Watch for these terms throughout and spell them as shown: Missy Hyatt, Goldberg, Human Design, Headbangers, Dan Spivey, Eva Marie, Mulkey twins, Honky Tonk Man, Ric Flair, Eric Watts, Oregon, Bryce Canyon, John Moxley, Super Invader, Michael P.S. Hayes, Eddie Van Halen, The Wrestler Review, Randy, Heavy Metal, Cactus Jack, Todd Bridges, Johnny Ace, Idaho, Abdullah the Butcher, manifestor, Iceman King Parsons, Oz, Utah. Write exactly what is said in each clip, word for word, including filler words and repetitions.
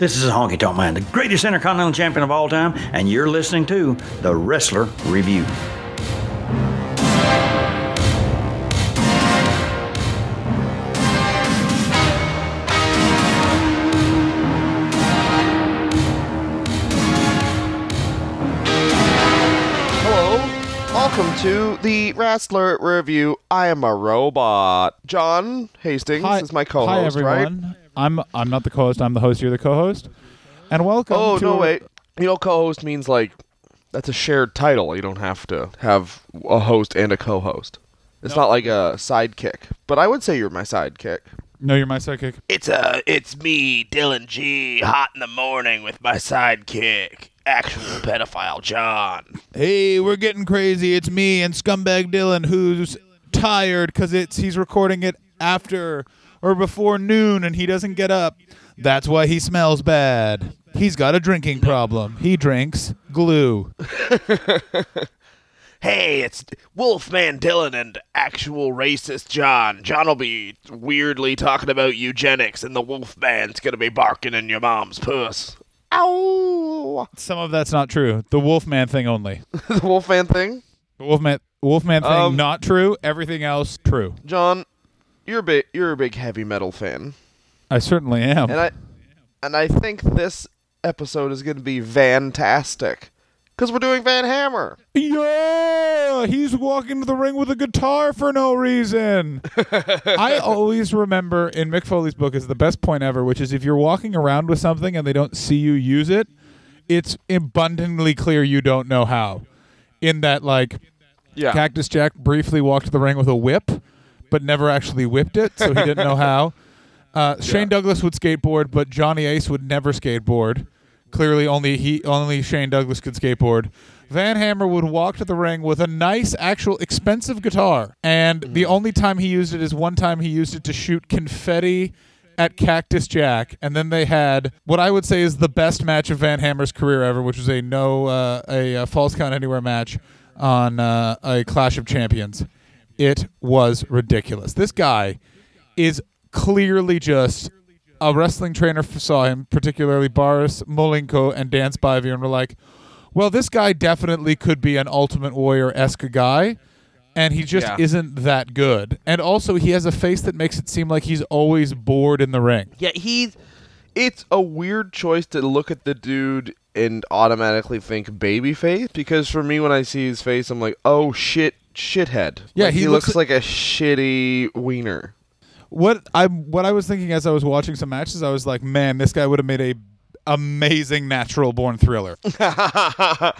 This is Honky Tonk Man, the greatest intercontinental champion of all time, and you're listening to The Wrestler Review. Welcome to The Wrestler Review. I am a robot. John Hastings hi, is my co-host, hi everyone. Right? I'm I'm not the co-host. I'm the host. You're the co-host. And welcome oh, to... Oh, no, wait. You know, co-host means, like, that's a shared title. You don't have to have a host and a co-host. It's no. not like a sidekick. But I would say you're my sidekick. No, you're my sidekick. It's a, it's me, Dylan G, hot in the morning with my sidekick. Actual pedophile John. Hey, we're getting crazy. It's me and Scumbag Dylan, who's tired because it's he's recording it after or before noon and he doesn't get up. That's why he smells bad. He's got a drinking problem. He drinks glue. Hey, it's Wolfman Dylan and actual racist John. John will be weirdly talking about eugenics and the Wolfman's going to be barking in your mom's puss. Ow! Some of that's not true. The Wolfman thing only. The Wolfman thing? The Wolfman Wolfman thing um, not true. Everything else true. John, you're a big you're a big heavy metal fan. I certainly am. And I and I think this episode is going to be fantastic because we're doing Van Hammer. Yeah, he's walking to the ring with a guitar for no reason. I always remember in Mick Foley's book is the best point ever, which is if you're walking around with something and they don't see you use it, it's abundantly clear you don't know how. In that, like, yeah. Cactus Jack briefly walked to the ring with a whip, but never actually whipped it, so he didn't know how. Uh, yeah. Shane Douglas would skateboard, but Johnny Ace would never skateboard. Clearly, only he, only Shane Douglas could skateboard. Van Hammer would walk to the ring with a nice, actual, expensive guitar. And mm-hmm. the only time he used it is one time he used it to shoot confetti at Cactus Jack. And then they had what I would say is the best match of Van Hammer's career ever, which was a no uh, a, a false count anywhere match on uh, a Clash of Champions. It was ridiculous. This guy is clearly just... A wrestling trainer saw him, particularly Boris Molenko and Dan Spivey, and were like, well, this guy definitely could be an Ultimate Warrior-esque guy, and he just yeah. isn't that good. And also, he has a face that makes it seem like he's always bored in the ring. Yeah, he's... It's a weird choice to look at the dude and automatically think babyface, because for me, when I see his face, I'm like, oh, shit, shithead. Yeah, like, he, he looks, looks like-, like a shitty wiener. What I what I was thinking as I was watching some matches, I was like, man, this guy would have made a amazing natural born thriller. Well,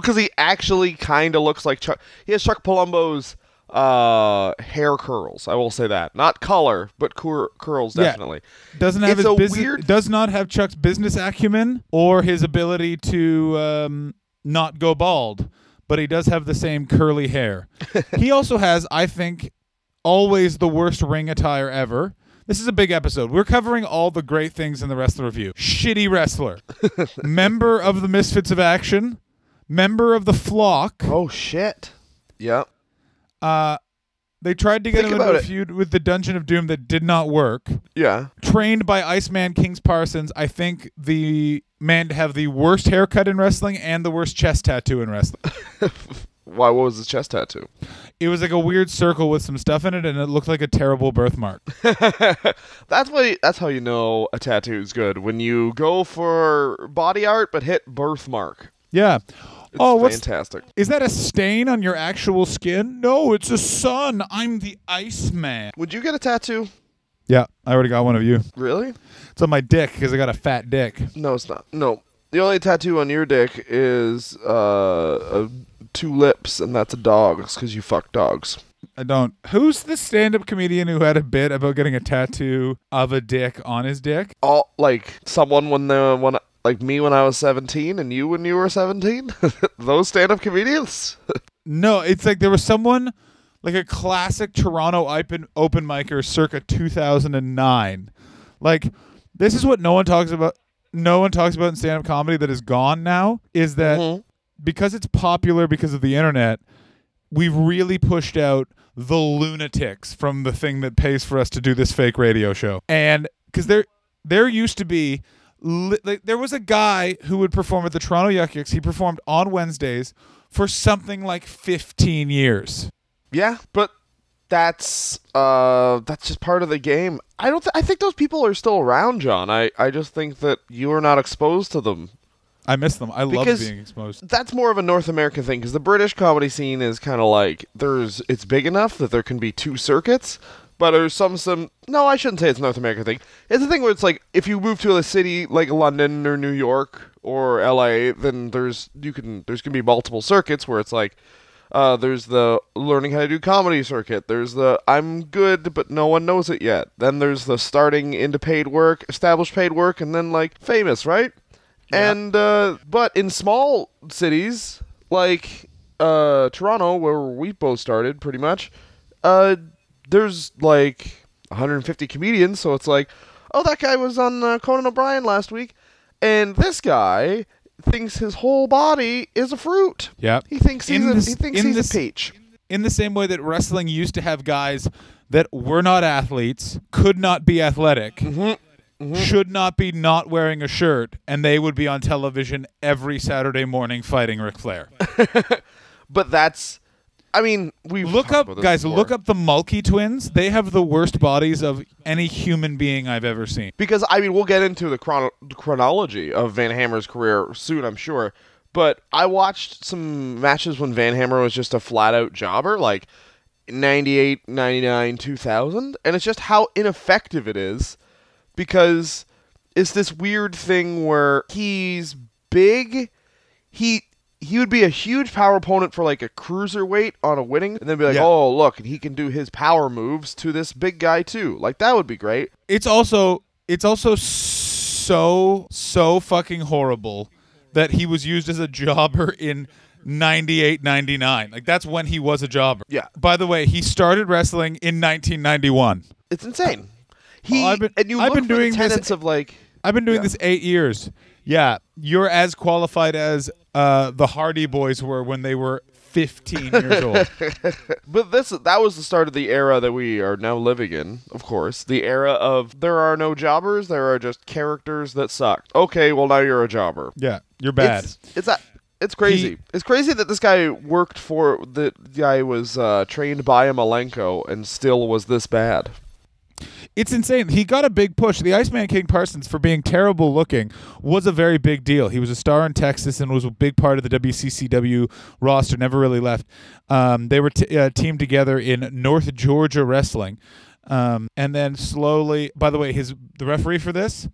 because he actually kind of looks like Chuck. He has Chuck Palumbo's uh, hair curls. I will say that, not color, but cur- curls definitely. Yeah. Doesn't have it's his business. Weird... Does not have Chuck's business acumen or his ability to um, not go bald, but he does have the same curly hair. He also has, I think. Always the worst ring attire ever. This is a big episode. We're covering all the great things in the Wrestler Review. Shitty wrestler. Member of the Misfits of Action. Member of the Flock. Oh, shit. Yep. Uh, they tried to get Think him into it. a feud with the Dungeon of Doom that did not work. Yeah. Trained by Iceman Kings Parsons. I think the man to have the worst haircut in wrestling and the worst chest tattoo in wrestling. Why? What was the chest tattoo? It was like a weird circle with some stuff in it, and it looked like a terrible birthmark. That's what. That's how you know a tattoo is good, when you go for body art but hit birthmark. Yeah. It's oh, fantastic. What's, is that a stain on your actual skin? No, it's a sun. I'm the Iceman. Would you get a tattoo? Yeah, I already got one of you. Really? It's on my dick because I got a fat dick. No, it's not. No. The only tattoo on your dick is uh, a, two lips, and that's a dog. It's because you fuck dogs. I don't. Who's the stand-up comedian who had a bit about getting a tattoo of a dick on his dick? All like someone when the when like me when I was seventeen, and you when you were seventeen. Those stand-up comedians. No, it's like there was someone like a classic Toronto open open micer circa two thousand nine. Like this is what no one talks about. No one talks about in stand-up comedy that is gone now is that mm-hmm. because it's popular because of the internet, we've really pushed out the lunatics from the thing that pays for us to do this fake radio show. And because there, there used to be li- like, there was a guy who would perform at the Toronto Yuck Yucks. He performed on Wednesdays for something like fifteen years. Yeah, but that's uh, that's just part of the game. I don't. Th- I think those people are still around, John. I, I just think that you are not exposed to them. I miss them. I because love being exposed. That's more of a North American thing, because the British comedy scene is kind of like, there's it's big enough that there can be two circuits, but there's some, some... No, I shouldn't say it's a North American thing. It's a thing where it's like, if you move to a city like London or New York or L A, then there's you can there's going to be multiple circuits where it's like, uh, there's the learning how to do comedy circuit. There's the I'm good, but no one knows it yet. Then there's the starting into paid work, established paid work, and then like famous, right? And, uh, but in small cities, like, uh, Toronto, where we both started, pretty much, uh, there's, like, one hundred fifty comedians, so it's like, oh, that guy was on uh, Conan O'Brien last week, and this guy thinks his whole body is a fruit. Yeah. He thinks he's, a, this, he thinks he's this, a peach. In the same way that wrestling used to have guys that were not athletes, could not be athletic. Mm-hmm. Mm-hmm. Should not be not wearing a shirt, and they would be on television every Saturday morning fighting Ric Flair. But that's, I mean, we look up guys. Before. Look up the Mulkey twins. They have the worst bodies of any human being I've ever seen. Because I mean, we'll get into the chrono- chronology of Van Hammer's career soon, I'm sure. But I watched some matches when Van Hammer was just a flat-out jobber, like ninety-eight, ninety-nine, two thousand, and it's just how ineffective it is. Because it's this weird thing where he's big. He he would be a huge power opponent for like a cruiserweight on a winning. And then be like, yeah. oh, look, and he can do his power moves to this big guy too. Like, that would be great. It's also it's also so, so fucking horrible that he was used as a jobber in ninety-eight, ninety-nine. Like, that's when he was a jobber. Yeah. By the way, he started wrestling in nineteen ninety-one. It's insane. He, well, I've been, and you I've been doing this of like I've been doing yeah. this eight years. Yeah, you're as qualified as uh, the Hardy Boys were when they were fifteen years old. But this that was the start of the era that we are now living in. Of course, the era of there are no jobbers. There are just characters that suck. Okay, well now you're a jobber. Yeah, you're bad. It's it's, a, it's crazy. He, it's crazy that this guy worked for the guy was uh, trained by a Malenko and still was this bad. It's insane. He got a big push. The Iceman King Parsons, for being terrible looking, was a very big deal. He was a star in Texas and was a big part of the W C C W roster, never really left. Um, they were t- uh, teamed together in North Georgia Wrestling. Um, and then slowly, by the way, his the referee for this,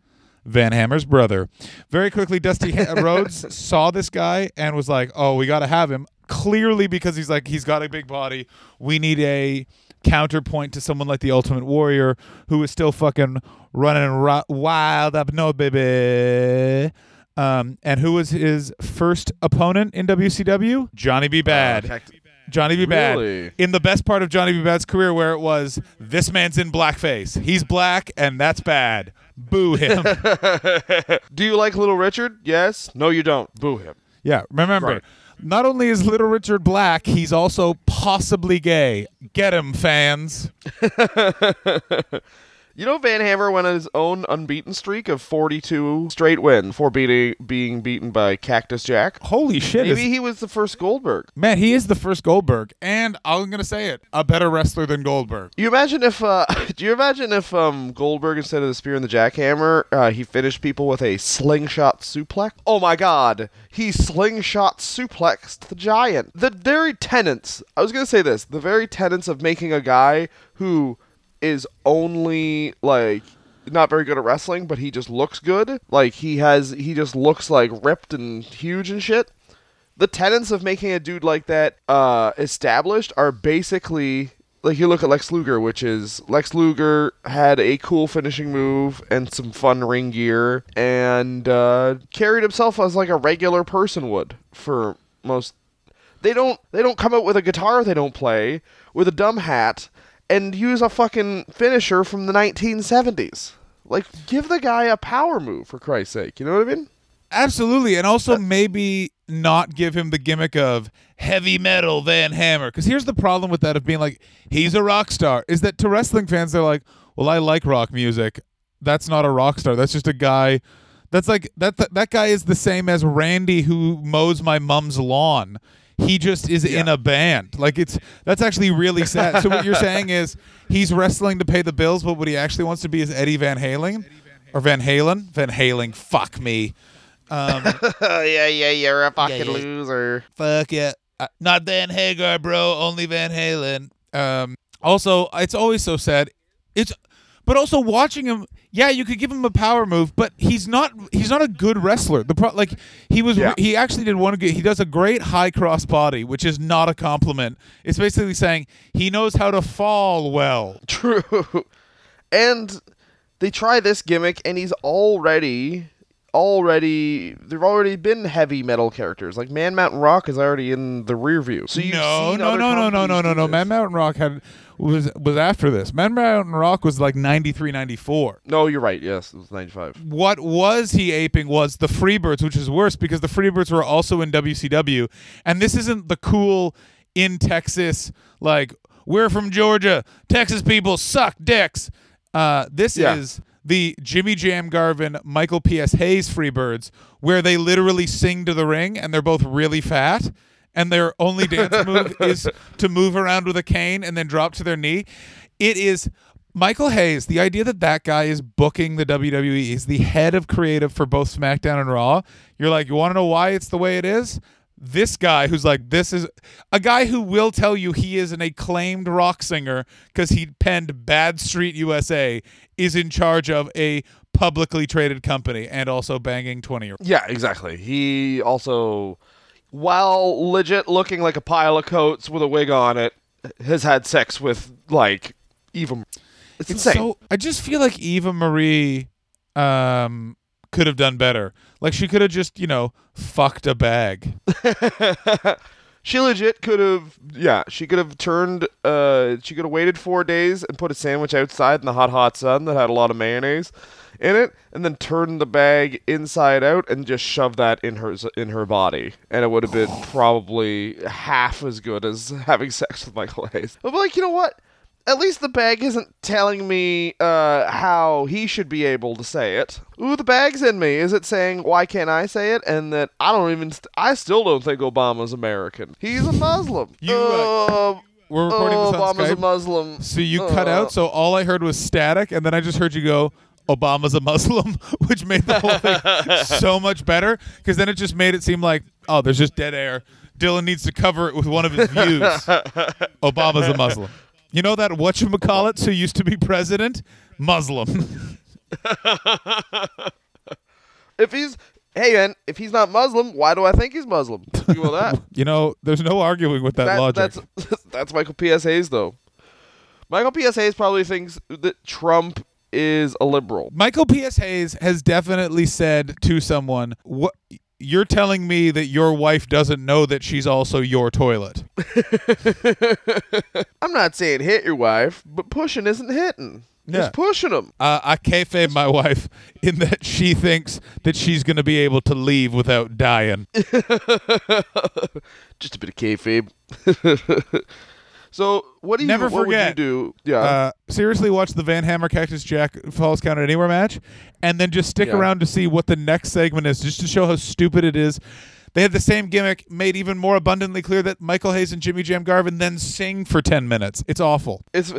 Van Hammer's brother. Very quickly, Dusty Rhodes saw this guy and was like, oh, we got to have him. Clearly because he's like, he's got a big body. We need a counterpoint to someone like the Ultimate Warrior, who is still fucking running ro- wild up no baby. Um, and who was his first opponent in W C W? Johnny B. Bad. Uh, Cact- Johnny B. Bad. Really? In the best part of Johnny B. Bad's career, where it was, this man's in blackface. He's black, and that's bad. Boo him. Do you like Little Richard? Yes. No, you don't. Boo him. Yeah, remember. Right. Not only is Little Richard black, he's also possibly gay. Get him, fans. You know, Van Hammer went on his own unbeaten streak of forty-two straight wins for beating, being beaten by Cactus Jack. Holy shit. Maybe is, he was the first Goldberg. Man, he is the first Goldberg. And I'm going to say it, a better wrestler than Goldberg. You imagine if, uh, do you imagine if um, Goldberg, instead of the spear and the jackhammer, uh, he finished people with a slingshot suplex? Oh my god. He slingshot suplexed the giant. The very tenets, I was going to say this, the very tenets of making a guy who is only like not very good at wrestling, but he just looks good. Like he has, he just looks like ripped and huge and shit. The tenets of making a dude like that uh, established are basically like, you look at Lex Luger, which is Lex Luger had a cool finishing move and some fun ring gear and uh, carried himself as like a regular person would for most. They don't, they don't come out with a guitar. They don't play with a dumb hat. And use a fucking finisher from the nineteen seventies. Like, give the guy a power move, for Christ's sake. You know what I mean? Absolutely. And also uh, maybe not give him the gimmick of heavy metal Van Hammer. Because here's the problem with that of being like, he's a rock star. Is that to wrestling fans, they're like, well, I like rock music. That's not a rock star. That's just a guy That's like that. Th- that guy is the same as Randy who mows my mom's lawn. He just is yeah. in a band. Like it's that's actually really sad. So what you're saying is he's wrestling to pay the bills, but what he actually wants to be is Eddie Van Halen, Eddie Van Halen. or Van Halen. Van Halen. Fuck me. Um, yeah, yeah, you're a fucking yeah, yeah. loser. Fuck yeah. Uh, not Dan Hagar, bro. Only Van Halen. Um, also, it's always so sad. It's, but also watching him. Yeah, you could give him a power move, but he's not. He's not a good wrestler. The pro, like he was. Yeah. He actually did one. He does a great high cross body, which is not a compliment. It's basically saying he knows how to fall well. True. And they try this gimmick, and he's already. Already, there've already been heavy metal characters like Man Mountain Rock is already in the rear view. So you've no, seen no, other no, no, no, no, no, no. Man Mountain Rock had was was after this. Man Mountain Rock was like ninety-three, ninety-four No, you're right. Yes, it was ninety-five What was he aping was the Freebirds, which is worse because the Freebirds were also in W C W, and this isn't the cool in Texas like we're from Georgia, Texas people suck dicks. Uh, this yeah. is. The Jimmy Jam Garvin, Michael P S. Hayes Freebirds, where they literally sing to the ring, and they're both really fat, and their only dance move is to move around with a cane and then drop to their knee. It is Michael Hayes. The idea that that guy is booking the W W E, he's the head of creative for both SmackDown and Raw. You're like, you want to know why it's the way it is? This guy who's like, this is a guy who will tell you he is an acclaimed rock singer because he penned Bad Street U S A is in charge of a publicly traded company and also banging twenty year olds Yeah, exactly. He also, while legit looking like a pile of coats with a wig on it, has had sex with like Eva Marie. It's, it's insane. So, I just feel like Eva Marie um, could have done better. Like, she could have just, you know, fucked a bag. She legit could have, yeah, she could have turned, uh, she could have waited four days and put a sandwich outside in the hot, hot sun that had a lot of mayonnaise in it, and then turned the bag inside out and just shoved that in her in her body. And it would have been probably half as good as having sex with Michael Hayes. But, like, you know what? At least the bag isn't telling me uh, how he should be able to say it. Ooh, the bag's in me. Is it saying, why can't I say it? And that I don't even... St- I still don't think Obama's American. He's a Muslim. You, uh, uh, we're recording uh, this on Obama's Skype. A Muslim. So you uh, cut out, so all I heard was static, and then I just heard you go, Obama's a Muslim, which made the whole thing so much better, because then it just made it seem like, oh, there's just dead air. Dylan needs to cover it with one of his views. Obama's a Muslim. You know that whatchamacallit who used to be president? Muslim. If he's, hey man, if he's not Muslim, why do I think he's Muslim? You know that? You know, there's no arguing with that, that logic. That's, that's Michael P S. Hayes, though. Michael P S. Hayes probably thinks that Trump is a liberal. Michael P S. Hayes has definitely said to someone, "What you're telling me that your wife doesn't know that she's also your toilet." I'm not saying hit your wife, but pushing isn't hitting. Yeah. Just pushing them. Uh, I kayfabe my wife in that she thinks that she's going to be able to leave without dying. Just a bit of kayfabe. So what do you Never do? Forget, what would you do? Yeah. Uh, seriously, watch the Van Hammer Cactus Jack Falls Counted Anywhere match, and then just stick yeah. around to see what the next segment is, just to show how stupid it is. They had the same gimmick made even more abundantly clear that Michael Hayes and Jimmy Jam Garvin then sing for ten minutes It's awful. It's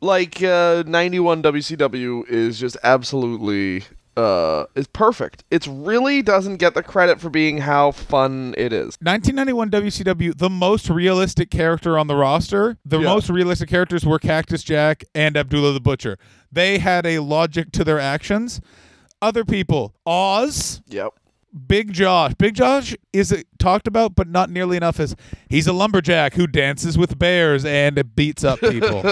like uh, ninety-one W C W is just absolutely uh, is perfect. It really doesn't get the credit for being how fun it is. nineteen ninety-one W C W, the most realistic character on the roster. The yeah. most realistic characters were Cactus Jack and Abdullah the Butcher. They had a logic to their actions. Other people, Oz. Yep. Big Josh. Big Josh is talked about, but not nearly enough as he's a lumberjack who dances with bears and beats up people.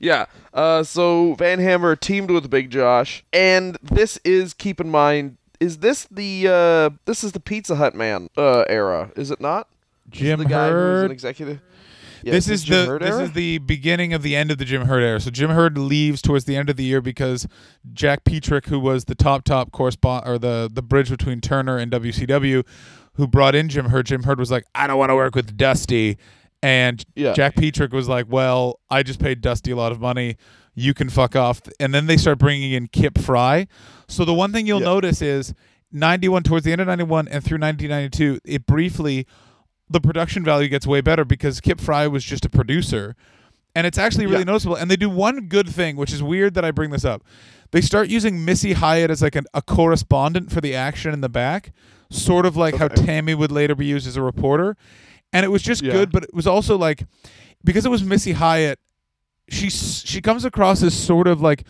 yeah. Uh, so Van Hammer teamed with Big Josh, and this is, keep in mind, is this the uh, this is the Pizza Hut Man uh, era? Is it not? Jim Herd. The guy who's an executive. Yeah, this is, is the Herd this era? Is the beginning of the end of the Jim Herd era. So Jim Herd leaves towards the end of the year because Jack Petrik, who was the top top correspondent or the the bridge between Turner and W C W, who brought in Jim Herd. Jim Herd was like, I don't want to work with Dusty, and yeah. Jack Petrik was like, well, I just paid Dusty a lot of money. you can fuck off. And then they start bringing in Kip Frey. So the one thing you'll yeah. notice is ninety-one, towards the end of ninety-one and through nineteen ninety-two, it briefly, the production value gets way better because Kip Frey was just a producer. And it's actually really yeah. noticeable. And they do one good thing, which is weird that I bring this up. They start using Missy Hyatt as like an, a correspondent for the action in the back, sort of like okay. how Tammy would later be used as a reporter. And it was just yeah. good, but it was also like, because it was Missy Hyatt, she she comes across as sort of like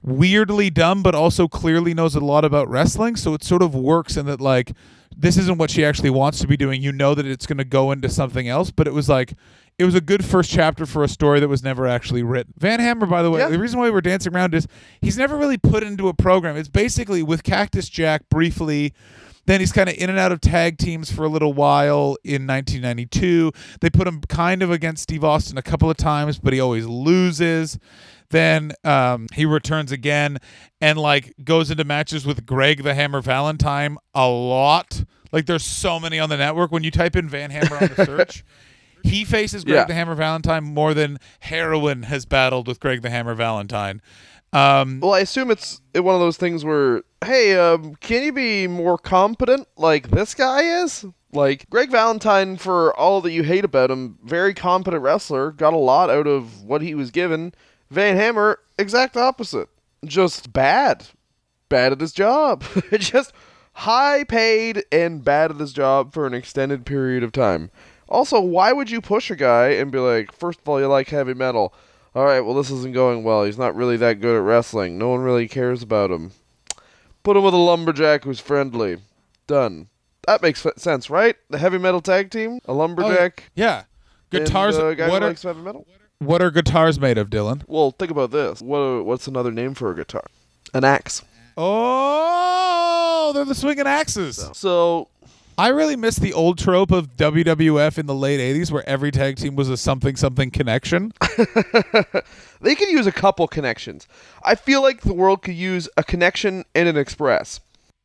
weirdly dumb, but also clearly knows a lot about wrestling. So it sort of works in that like, this isn't what she actually wants to be doing. You know that it's going to go into something else, but it was like, it was a good first chapter for a story that was never actually written. Van Hammer, by the way, yeah. the reason why we're dancing around is he's never really put into a program. It's basically with Cactus Jack briefly. Then he's kind of in and out of tag teams for a little while in nineteen ninety-two. They put him kind of against Steve Austin a couple of times, but he always loses. Then um, he returns again and like goes into matches with Greg the Hammer Valentine a lot. Like there's so many on the network. When you type in Van Hammer on the search, he faces Greg yeah. the Hammer Valentine more than Heroin has battled with Greg the Hammer Valentine. Um, well, I assume it's one of those things where, hey, um, can you be more competent like this guy is? Like, Greg Valentine, for all that you hate about him, very competent wrestler, got a lot out of what he was given. Van Hammer, exact opposite. Just bad. Bad at his job. Just high paid and bad at his job for an extended period of time. Also, why would you push a guy and be like, first of all, you like heavy metal. All right, well, this isn't going well. He's not really that good at wrestling. No one really cares about him. Put him with a lumberjack who's friendly. Done. That makes f- sense, right? The heavy metal tag team, a lumberjack. Oh, yeah. Guitars. And, uh, a guy what who are, likes heavy metal. What are guitars made of, Dylan? Well, think about this. What, what's another name for a guitar? An axe. Oh, they're the swinging axes. So... so I really miss the old trope of W W F in the late eighties where every tag team was a something-something connection. They could use a couple connections. I feel like the world could use a connection and an express.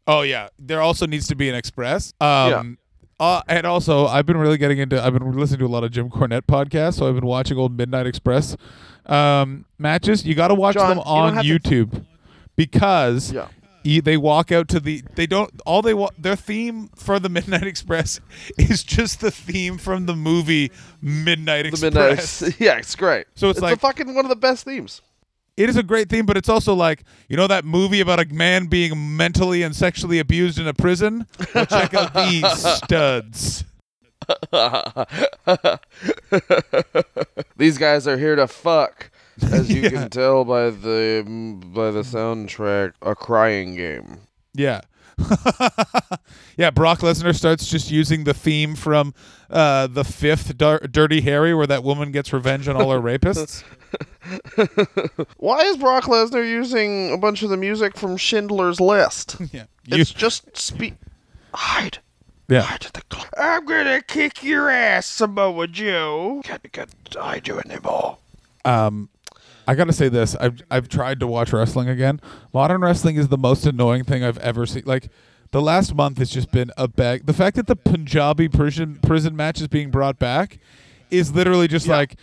Oh, yeah. There also needs to be an express. Um, yeah. Uh, and also, I've been really getting into... I've been listening to a lot of Jim Cornette podcasts, so I've been watching old Midnight Express um, matches. You got to watch John, them on you YouTube to... because... Yeah. They walk out to the. They don't. All they want. Their theme for the Midnight Express is just the theme from the movie Midnight Express. Midnight, yeah, it's great. So it's, it's like a fucking one of the best themes. It is a great theme, but it's also like, you know that movie about a man being mentally and sexually abused in a prison? Well, check out these studs. These guys are here to fuck. As you yeah. can tell by the by the soundtrack, a crying game. Yeah. Yeah, Brock Lesnar starts just using the theme from uh, the fifth Dar- Dirty Harry where that woman gets revenge on all her rapists. Why is Brock Lesnar using a bunch of the music from Schindler's List? Yeah. You- it's just... Spe- hide. Yeah. Cl- I'm gonna kick your ass, Samoa Joe. Can't, can't hide you anymore. Um... I gotta say this. I've I've tried to watch wrestling again. Modern wrestling is the most annoying thing I've ever seen. Like, the last month has just been a bag. The fact that the Punjabi prison prison match is being brought back is literally just yeah. like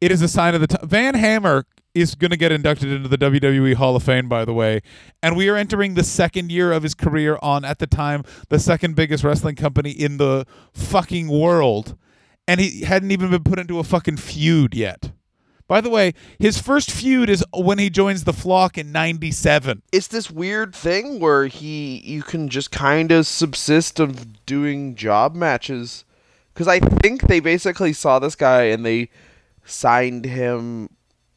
it is a sign of the time. Van Hammer is gonna get inducted into the W W E Hall of Fame, by the way, and we are entering the second year of his career on, at the time, the second biggest wrestling company in the fucking world, and he hadn't even been put into a fucking feud yet. By the way, his first feud is when he joins The Flock in ninety-seven. It's this weird thing where he, you can just kind of subsist of doing job matches. Because I think they basically saw this guy and they signed him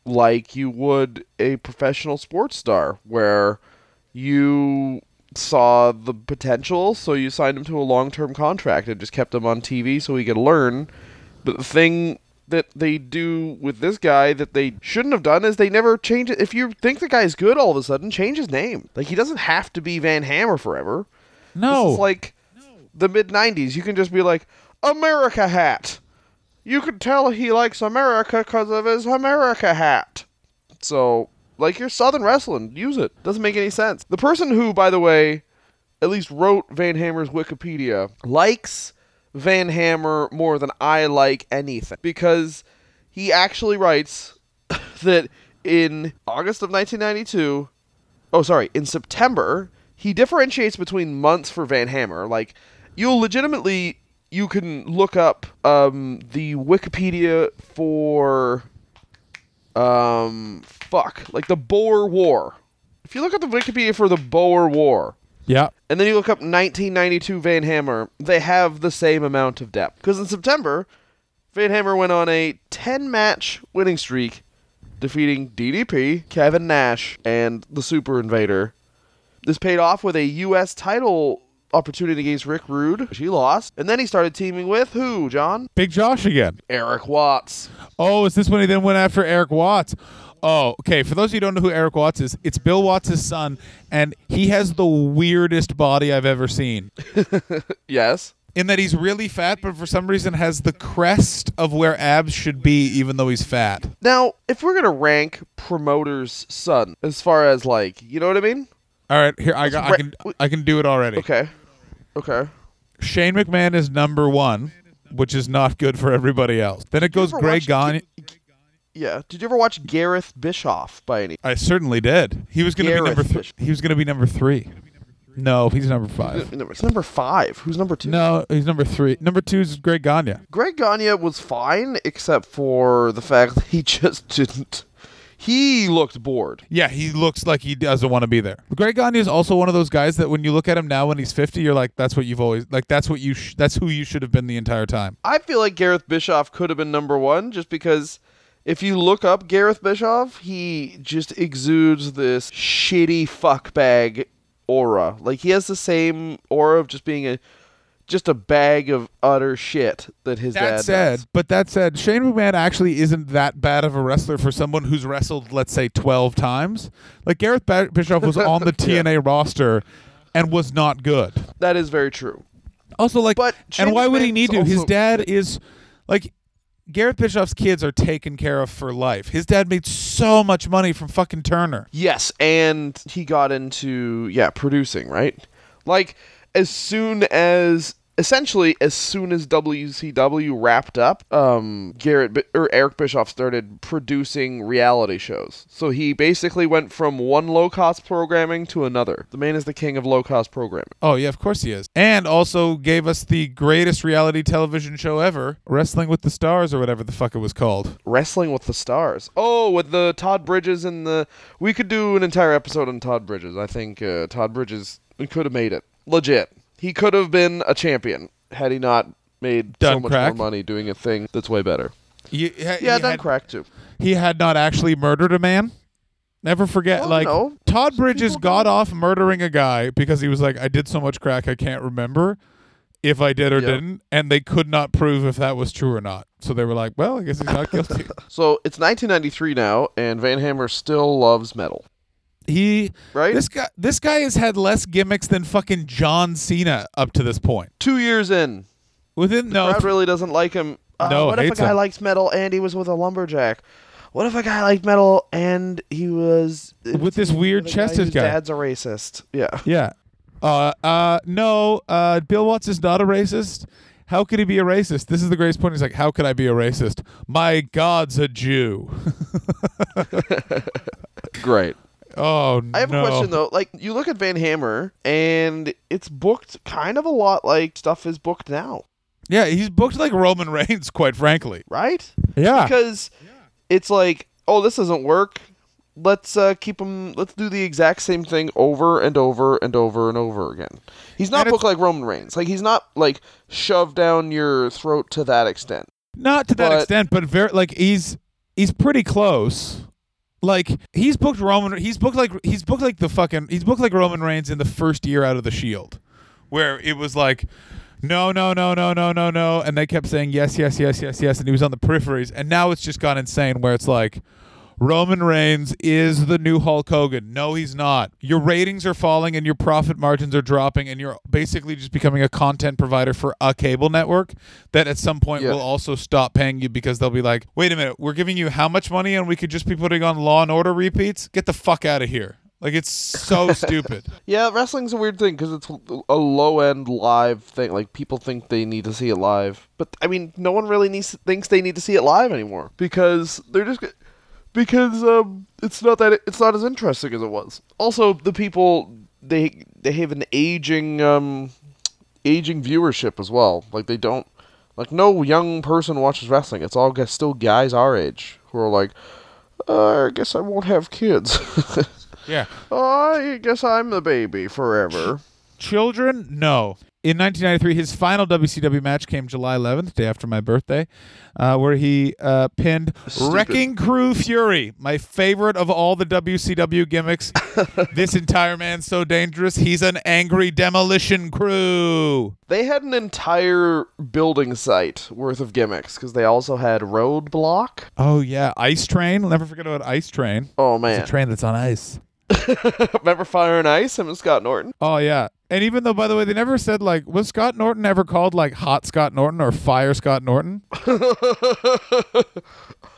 like you would a professional sports star. Where you saw the potential, so you signed him to a long-term contract and just kept him on T V so he could learn. But the thing... that they do with this guy that they shouldn't have done is they never change it. If you think the guy's good all of a sudden, change his name. Like, he doesn't have to be Van Hammer forever. No. This is like no. the mid-nineties. You can just be like, America hat. You can tell he likes America because of his America hat. So, like, you're Southern wrestling. Use it. Doesn't make any sense. The person who, by the way, at least wrote Van Hammer's Wikipedia, likes... Van Hammer more than I like anything, because he actually writes that in August of nineteen ninety-two, oh, sorry, in September, he differentiates between months for Van Hammer. Like, you'll legitimately, you can look up um, the Wikipedia for, um, fuck, like the Boer War. If you look up the Wikipedia for the Boer War, yeah, and then you look up nineteen ninety-two Van Hammer, they have the same amount of depth. Because in September, Van Hammer went on a ten-match winning streak, defeating D D P, Kevin Nash, and the Super Invader. This paid off with a U S title opportunity against Rick Rude. She lost. And then he started teaming with who, John? Big Josh again. Eric Watts. Oh, is this when he then went after Eric Watts? Oh, okay. For those of you who don't know who Eric Watts is, it's Bill Watts' son, and he has the weirdest body I've ever seen. Yes. In that he's really fat, but for some reason has the crest of where abs should be, even though he's fat. Now, if we're going to rank promoters' son, as far as, like, you know what I mean? All right, here, I, got, I, can, I can do it already. Okay. Okay. Shane McMahon is number one, which is not good for everybody else. Then it goes Greg Gagne. Yeah. Did you ever watch Gareth Bischoff by any? I certainly did. He was going to be number three. He was going to be number three. No, he's number five. It's number five. Who's number two? No, he's number three. Number two is Greg Gagne. Greg Gagne was fine, except for the fact that he just didn't. He looked bored. Yeah, he looks like he doesn't want to be there. Greg Gagne is also one of those guys that when you look at him now when he's fifty, you're like, that's what you've always, like, that's what you, sh- that's who you should have been the entire time. I feel like Gareth Bischoff could have been number one just because if you look up Gareth Bischoff, he just exudes this shitty fuckbag aura. Like, he has the same aura of just being a just a bag of utter shit that his that dad said does. But that said, Shane McMahon actually isn't that bad of a wrestler for someone who's wrestled, let's say, twelve times. Like, Gareth Bischoff was on the T N A yeah. roster and was not good. That is very true. Also, like, but and why McMahon would he need to? His dad is, like, Gareth Bischoff's kids are taken care of for life. His dad made so much money from fucking Turner. Yes, and he got into, yeah, producing, right? Like, as soon as, essentially, as soon as W C W wrapped up, um, Garrett or Eric Bischoff started producing reality shows. So he basically went from one low-cost programming to another. The man is the king of low-cost programming. Oh, yeah, of course he is. And also gave us the greatest reality television show ever, Wrestling with the Stars or whatever the fuck it was called. Wrestling with the Stars. Oh, with the Todd Bridges and the... We could do an entire episode on Todd Bridges. I think uh, Todd Bridges could have made it. Legit. He could have been a champion had he not made done so much crack. more money doing a thing that's way better. You, ha, yeah, done had, crack too. He had not actually murdered a man. Never forget, oh, like, no. Todd Bridges got off murdering a guy because he was like, I did so much crack I can't remember if I did or yep. didn't, and they could not prove if that was true or not. So they were like, well, I guess he's not guilty. So it's nineteen ninety-three now, and Van Hammer still loves metal. He right? This guy this guy has had less gimmicks than fucking John Cena up to this point. Two years in. Within the no, crowd really doesn't like him. Uh, no, what if a guy him. likes metal and he was with a lumberjack? What if a guy liked metal and he was with this weird chested guy? Dad's a racist. Yeah. Yeah. Uh uh no, uh Bill Watts is not a racist. How could he be a racist? This is the greatest point. He's like, how could I be a racist? My God's a Jew. Great. Oh, no. I have a question, though. Like, you look at Van Hammer, and it's booked kind of a lot like stuff is booked now. Yeah, he's booked like Roman Reigns, quite frankly. Right? Yeah. Because yeah. it's like, oh, this doesn't work. Let's uh, keep him, let's do the exact same thing over and over and over and over again. He's not and booked like Roman Reigns. Like, he's not, like, shoved down your throat to that extent. Not to but, that extent, but very, like, he's he's pretty close. Like, he's booked Roman, he's booked like he's booked like the fucking he's booked like Roman Reigns in the first year out of the Shield, where it was like, no, no, no, no, no, no, no, and they kept saying yes, yes, yes, yes, yes, and he was on the peripheries, and now it's just gone insane where it's like, Roman Reigns is the new Hulk Hogan. No, he's not. Your ratings are falling and your profit margins are dropping, and you're basically just becoming a content provider for a cable network that at some point yeah. will also stop paying you because they'll be like, wait a minute, we're giving you how much money and we could just be putting on Law and Order repeats? Get the fuck out of here. Like, it's so stupid. Yeah, wrestling's a weird thing because it's a low-end live thing. Like, people think they need to see it live. But, I mean, no one really needs thinks they need to see it live anymore because they're just... because um, it's not that it's not as interesting as it was. Also, the people they they have an aging um, aging viewership as well. Like they don't like no young person watches wrestling. It's all guys, still guys our age who are like, uh, I guess I won't have kids. Yeah. Oh, I guess I'm the baby forever. Children? No. In nineteen ninety-three, his final W C W match came July eleventh, day after my birthday, uh, where he uh, pinned Stupid. Wrecking Crew Fury, my favorite of all the W C W gimmicks. This entire man's so dangerous, he's an angry demolition crew. They had an entire building site worth of gimmicks, because they also had Roadblock. Oh, yeah. Ice Train. I'll never forget about Ice Train. Oh, man. It's a train that's on ice. Remember Fire and Ice? Him and Scott Norton. Oh, yeah. And even though, by the way, they never said, like, was Scott Norton ever called, like, Hot Scott Norton or Fire Scott Norton?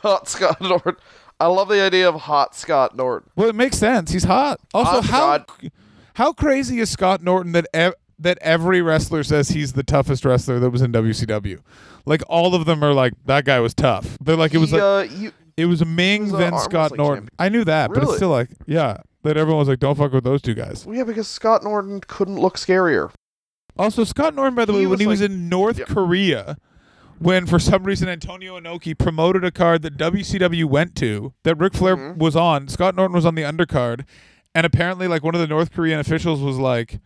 Hot Scott Norton. I love the idea of Hot Scott Norton. Well, it makes sense. He's hot. Also, hot how God. how crazy is Scott Norton that ev- that every wrestler says he's the toughest wrestler that was in W C W? Like, all of them are like, that guy was tough. They're like, it was he, like, uh, you, it was Ming, it was, uh, then Scott Norton. Champion. I knew that, really? But it's still like, yeah. That everyone was like, don't fuck with those two guys. Well, yeah, because Scott Norton couldn't look scarier. Also, Scott Norton, by the he way, when he like, was in North yeah. Korea, when for some reason Antonio Inoki promoted a card that W C W went to, that Ric Flair mm-hmm. was on, Scott Norton was on the undercard, and apparently like one of the North Korean officials was like,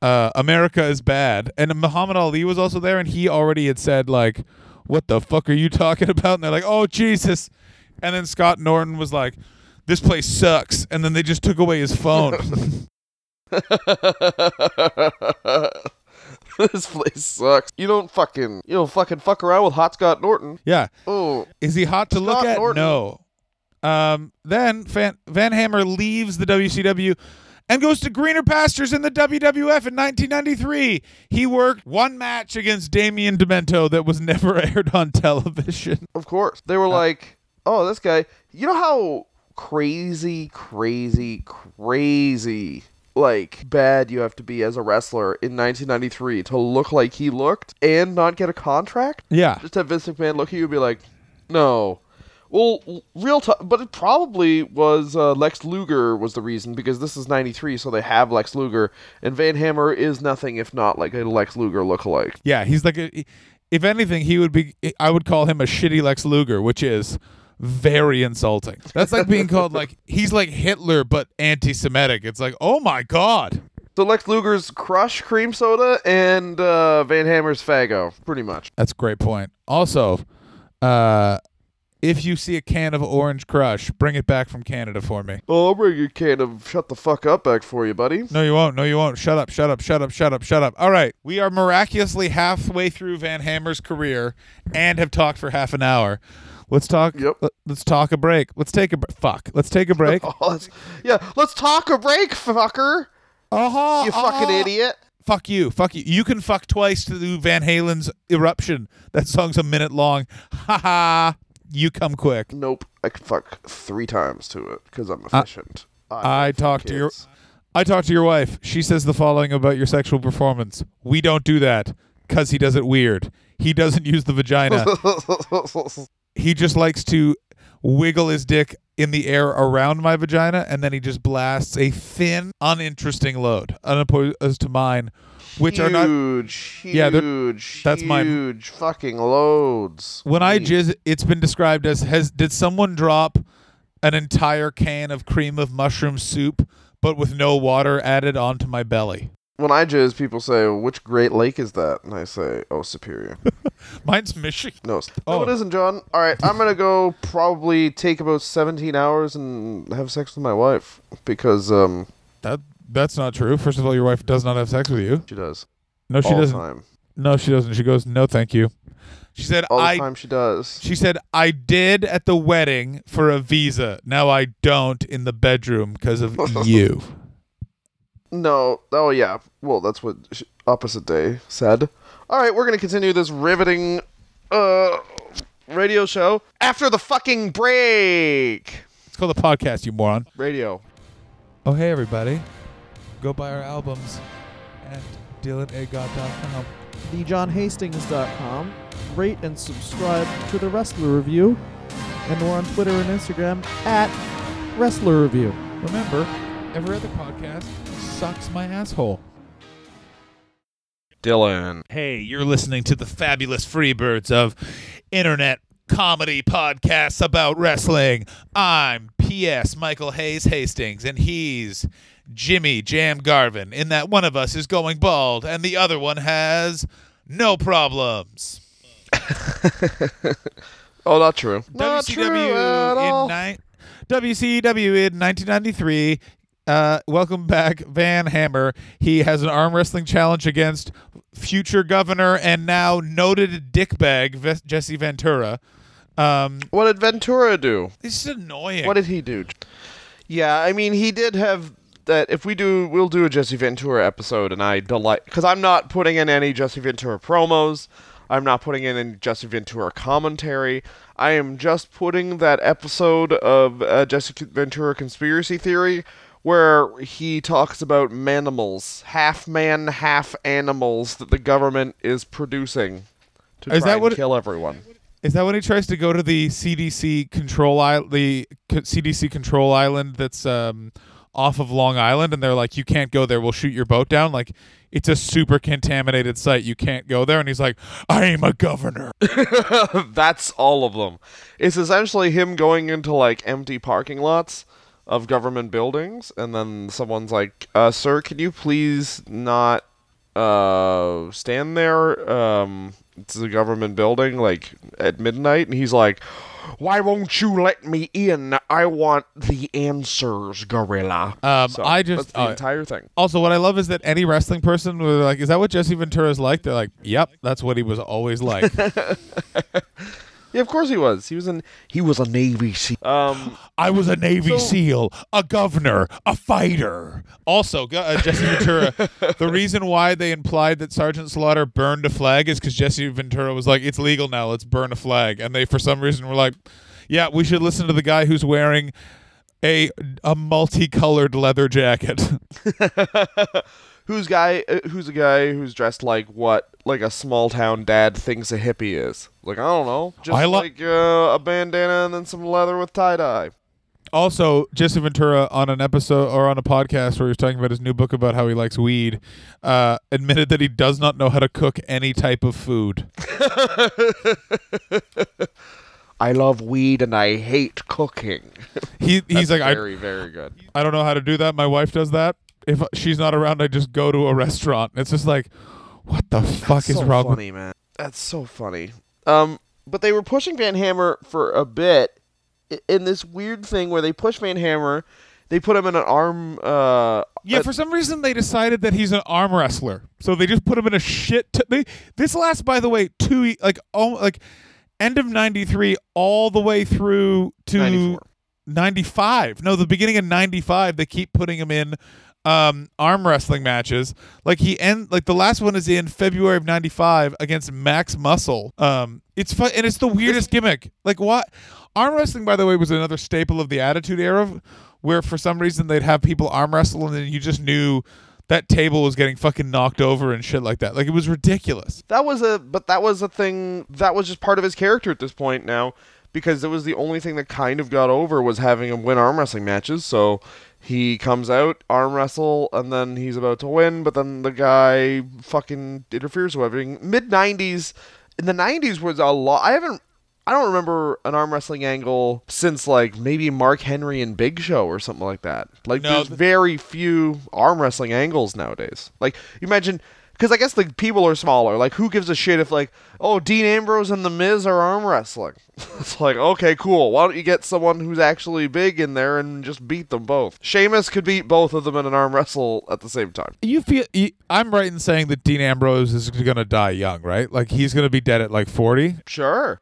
uh, America is bad. And Muhammad Ali was also there, and he already had said like, what the fuck are you talking about? And they're like, oh, Jesus. And then Scott Norton was like, this place sucks, and then they just took away his phone. This place sucks. You don't fucking you don't fucking fuck around with Hot Scott Norton. Yeah. Oh, is he hot to Scott look at? Norton. No. Um. Then Van, Van Hammer leaves the W C W and goes to greener pastures in the W W F in nineteen ninety-three. He worked one match against Damian Demento that was never aired on television. Of course, they were uh, like, "Oh, this guy." You know how crazy crazy crazy like bad you have to be as a wrestler in nineteen ninety-three to look like he looked and not get a contract? Yeah, just have Vince McMahon look at you and be like, no. Well, real time, but it probably was uh, Lex Luger was the reason, because this is ninety-three, so they have Lex Luger, and Van Hammer is nothing if not like a Lex Luger lookalike. Yeah, he's like a, if anything he would be, I would call him a shitty Lex Luger, which is very insulting. That's like being called like he's like Hitler but anti-Semitic. It's like, oh my god. So Lex Luger's Crush cream soda and uh, Van Hammer's Faggo, pretty much. That's a great point. Also, uh, if you see a can of Orange Crush, bring it back from Canada for me. Oh, I'll bring your can of Shut the Fuck Up back for you, buddy. No, you won't. No, you won't. Shut up, shut up, shut up, shut up, shut up. All right. We are miraculously halfway through Van Hammer's career and have talked for half an hour. Let's talk. Yep. Let's talk a break. Let's take a break. Fuck. Let's take a break. Oh, let's, yeah. Let's talk a break, fucker. Uh-huh. You uh-huh. fucking idiot. Fuck you. Fuck you. You can fuck twice to do Van Halen's Eruption. That song's a minute long. Ha ha. You come quick. Nope. I can fuck three times to it because I'm efficient. Uh, I, I talked to your. I talked to your wife. She says the following about your sexual performance. We don't do that because he does it weird. He doesn't use the vagina. He just likes to wiggle his dick in the air around my vagina, and then he just blasts a thin, uninteresting load, unopposed to mine, which huge, are not huge, yeah, huge. That's mine. Huge fucking loads. When I jizz, it's been described as has. Did someone drop an entire can of cream of mushroom soup, but with no water added onto my belly? When I jizz, people say, which Great Lake is that? And I say, oh, Superior. Mine's Michigan. No, oh. no, it isn't, John. All right, I'm going to go probably take about seventeen hours and have sex with my wife because... um that That's not true. First of all, your wife does not have sex with you. She does. No, she all doesn't. Time. No, she doesn't. She goes, no, thank you. She said, all the I, time she does. She said, I did at the wedding for a visa. Now I don't in the bedroom because of you. No. Oh, yeah. Well, that's what she, Opposite Day said. All right, we're going to continue this riveting uh, radio show after the fucking break. It's called a podcast, you moron. Radio. Oh, hey, everybody. Go buy our albums at Dylan A Gott dot com. the John Hastings dot com. Rate and subscribe to The Wrestler Review. and we're on Twitter and Instagram at Wrestler Review. Remember, every other podcast sucks my asshole. Dylan. Hey, you're listening to the fabulous Freebirds of internet comedy podcasts about wrestling. I'm P S Michael Hayes Hastings, and he's Jimmy Jam Garvin, in that one of us is going bald and the other one has no problems. Oh, not true. Not W C W true at all. In ni- W C W in nineteen ninety-three. Uh, welcome back, Van Hammer. He has an arm wrestling challenge against future governor and now noted dickbag v- Jesse Ventura. Um, what did Ventura do? This is annoying. What did he do? Yeah, I mean, he did have that. If we do, we'll do a Jesse Ventura episode, and I delight because I'm not putting in any Jesse Ventura promos. I'm not putting in any Jesse Ventura commentary. I am just putting that episode of uh, Jesse Ventura Conspiracy Theory, where he talks about manimals, half-man, half-animals that the government is producing to is try that what and kill it, everyone. Is that when he tries to go to the C D C control I- the C D C control island that's um, off of Long Island, and they're like, you can't go there, we'll shoot your boat down? Like, it's a super contaminated site, you can't go there. And he's like, I am a governor. That's all of them. It's essentially him going into, like, empty parking lots of government buildings, and then someone's like, uh, sir, can you please not uh, stand there? Um, it's a government building, like, at midnight. And he's like, why won't you let me in? I want the answers, gorilla. Um, so I just, that's the uh, entire thing. Also, what I love is that any wrestling person was like, is that what Jesse Ventura's like? They're like, yep, that's what he was always like. Yeah, of course he was. He was an he was a Navy SEAL. Um, I was a Navy so, SEAL, a governor, a fighter. Also, uh, Jesse Ventura. The reason why they implied that Sergeant Slaughter burned a flag is because Jesse Ventura was like, "It's legal now. Let's burn a flag." And they, for some reason, were like, "Yeah, we should listen to the guy who's wearing a a multicolored leather jacket." Who's guy? Uh, who's a guy who's dressed like what? Like a small town dad thinks a hippie is. Like, I don't know, just lo- like uh, a bandana and then some leather with tie dye. Also, Jesse Ventura on an episode or on a podcast where he was talking about his new book about how he likes weed, uh, admitted that he does not know how to cook any type of food. I love weed and I hate cooking. He he's That's like very I, very good. I don't know how to do that. My wife does that. If she's not around, I just go to a restaurant. It's just like, what the fuck That's is so wrong funny, with man? That's so funny. Um, but they were pushing Van Hammer for a bit in this weird thing where they push Van Hammer. They put him in an arm. Uh, yeah, a- for some reason they decided that he's an arm wrestler, so they just put him in a shit. T- they, this lasts, by the way, two like oh, like end of ninety-three all the way through to ninety-four ninety-five No, the beginning of ninety-five They keep putting him in Um, arm wrestling matches. Like he end like the last one is in February of ninety-five against Max Muscle. Um, it's fun and it's the weirdest gimmick. Like what arm wrestling, by the way, was another staple of the Attitude Era, where for some reason they'd have people arm wrestle and then you just knew that table was getting fucking knocked over and shit like that. Like it was ridiculous. That was a but that was a thing that was just part of his character at this point now, because it was the only thing that kind of got over was having him win arm wrestling matches. So he comes out, arm wrestle, and then he's about to win, but then the guy fucking interferes with everything. Mid-nineties, in the nineties was a lot. I haven't, I don't remember an arm wrestling angle since, like, maybe Mark Henry and Big Show or something like that. Like, no, there's th- very few arm wrestling angles nowadays. Like, you imagine, because I guess the people are smaller. Like, who gives a shit if, like, oh, Dean Ambrose and The Miz are arm wrestling? It's like, okay, cool. Why don't you get someone who's actually big in there and just beat them both? Sheamus could beat both of them in an arm wrestle at the same time. You feel you, I'm right in saying that Dean Ambrose is going to die young, right? Like, he's going to be dead at, like, forty? Sure.